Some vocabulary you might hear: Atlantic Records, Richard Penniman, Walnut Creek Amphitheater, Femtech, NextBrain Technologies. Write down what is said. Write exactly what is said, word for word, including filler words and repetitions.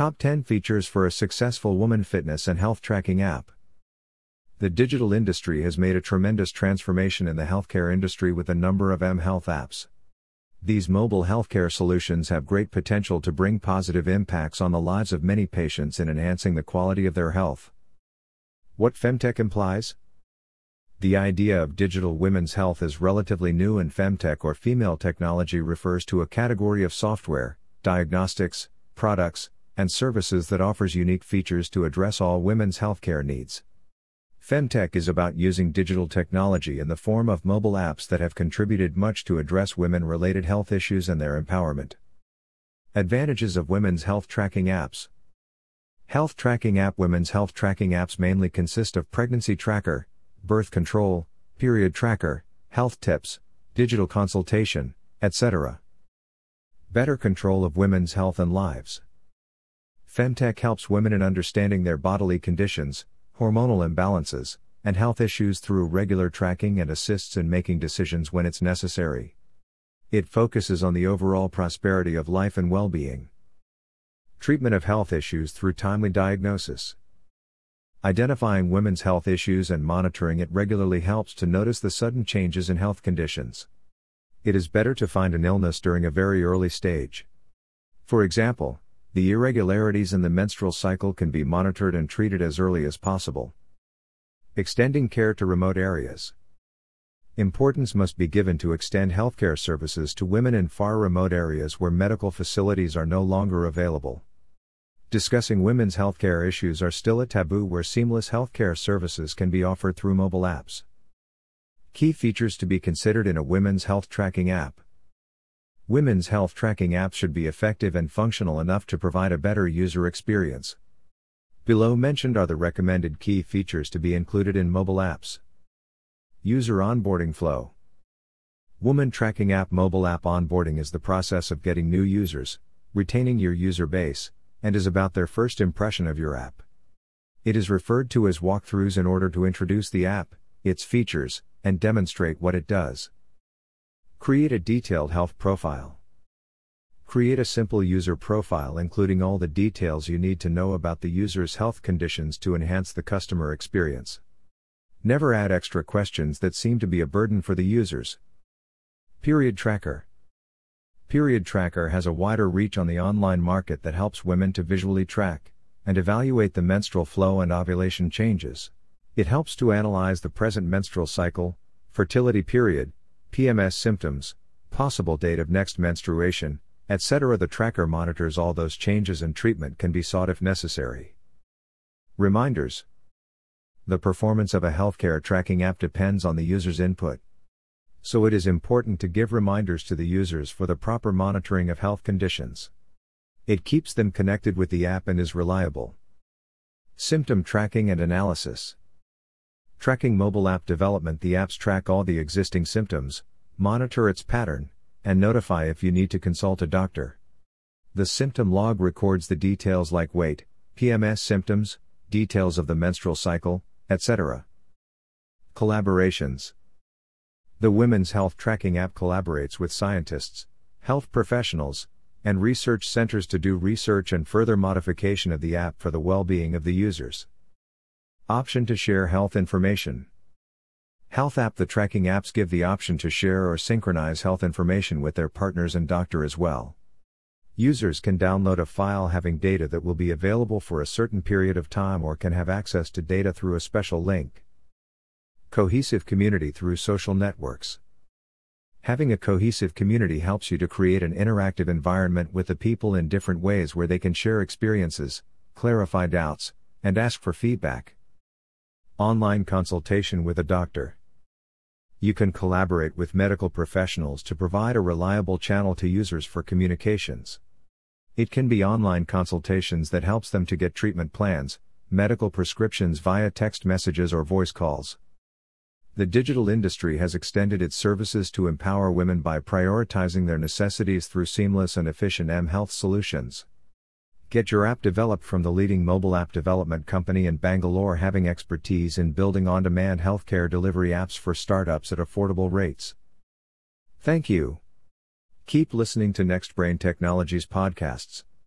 Top ten Features for a Successful Woman Fitness and Health Tracking App. The digital industry has made a tremendous transformation in the healthcare industry with a number of mHealth apps. These mobile healthcare solutions have great potential to bring positive impacts on the lives of many patients in enhancing the quality of their health. What Femtech implies? The idea of digital women's health is relatively new, and Femtech or female technology refers to a category of software, diagnostics, products, and services that offers unique features to address all women's healthcare needs. Femtech is about using digital technology in the form of mobile apps that have contributed much to address women-related health issues and their empowerment. Advantages of women's health tracking apps. Health tracking app. Women's health tracking apps mainly consist of pregnancy tracker, birth control, period tracker, health tips, digital consultation, et cetera. Better control of women's health and lives. Femtech helps women in understanding their bodily conditions, hormonal imbalances, and health issues through regular tracking and assists in making decisions when it's necessary. It focuses on the overall prosperity of life and well-being. Treatment of health issues through timely diagnosis. Identifying women's health issues and monitoring it regularly helps to notice the sudden changes in health conditions. It is better to find an illness during a very early stage. For example, the irregularities in the menstrual cycle can be monitored and treated as early as possible. Extending care to remote areas. Importance must be given to extend healthcare services to women in far remote areas where medical facilities are no longer available. Discussing women's healthcare issues are still a taboo where seamless healthcare services can be offered through mobile apps. Key features to be considered in a women's health tracking app. Women's health tracking apps should be effective and functional enough to provide a better user experience. Below mentioned are the recommended key features to be included in mobile apps. User onboarding flow. Woman tracking app. Mobile app onboarding is the process of getting new users, retaining your user base, and is about their first impression of your app. It is referred to as walkthroughs in order to introduce the app, its features, and demonstrate what it does. Create a detailed health profile. Create a simple user profile including all the details you need to know about the user's health conditions to enhance the customer experience. Never add extra questions that seem to be a burden for the users. Period tracker. Period tracker has a wider reach on the online market that helps women to visually track and evaluate the menstrual flow and ovulation changes. It helps to analyze the present menstrual cycle, fertility period, P M S symptoms, possible date of next menstruation, et cetera. The tracker monitors all those changes and treatment can be sought if necessary. Reminders. The performance of a healthcare tracking app depends on the user's input. So it is important to give reminders to the users for the proper monitoring of health conditions. It keeps them connected with the app and is reliable. Symptom tracking and analysis. Tracking mobile app development. The apps track all the existing symptoms, monitor its pattern, and notify if you need to consult a doctor. The symptom log records the details like weight, P M S symptoms, details of the menstrual cycle, et cetera. Collaborations. The Women's Health Tracking app collaborates with scientists, health professionals, and research centers to do research and further modification of the app for the well-being of the users. Option to share health information. Health app. The tracking apps give the option to share or synchronize health information with their partners and doctor as well. Users can download a file having data that will be available for a certain period of time or can have access to data through a special link. Cohesive community through social networks. Having a cohesive community helps you to create an interactive environment with the people in different ways where they can share experiences, clarify doubts, and ask for feedback. Online consultation with a doctor. You can collaborate with medical professionals to provide a reliable channel to users for communications. It can be online consultations that helps them to get treatment plans, medical prescriptions via text messages or voice calls. The digital industry has extended its services to empower women by prioritizing their necessities through seamless and efficient mHealth solutions. Get your app developed from the leading mobile app development company in Bangalore, having expertise in building on-demand healthcare delivery apps for startups at affordable rates. Thank you. Keep listening to NextBrain Technologies podcasts.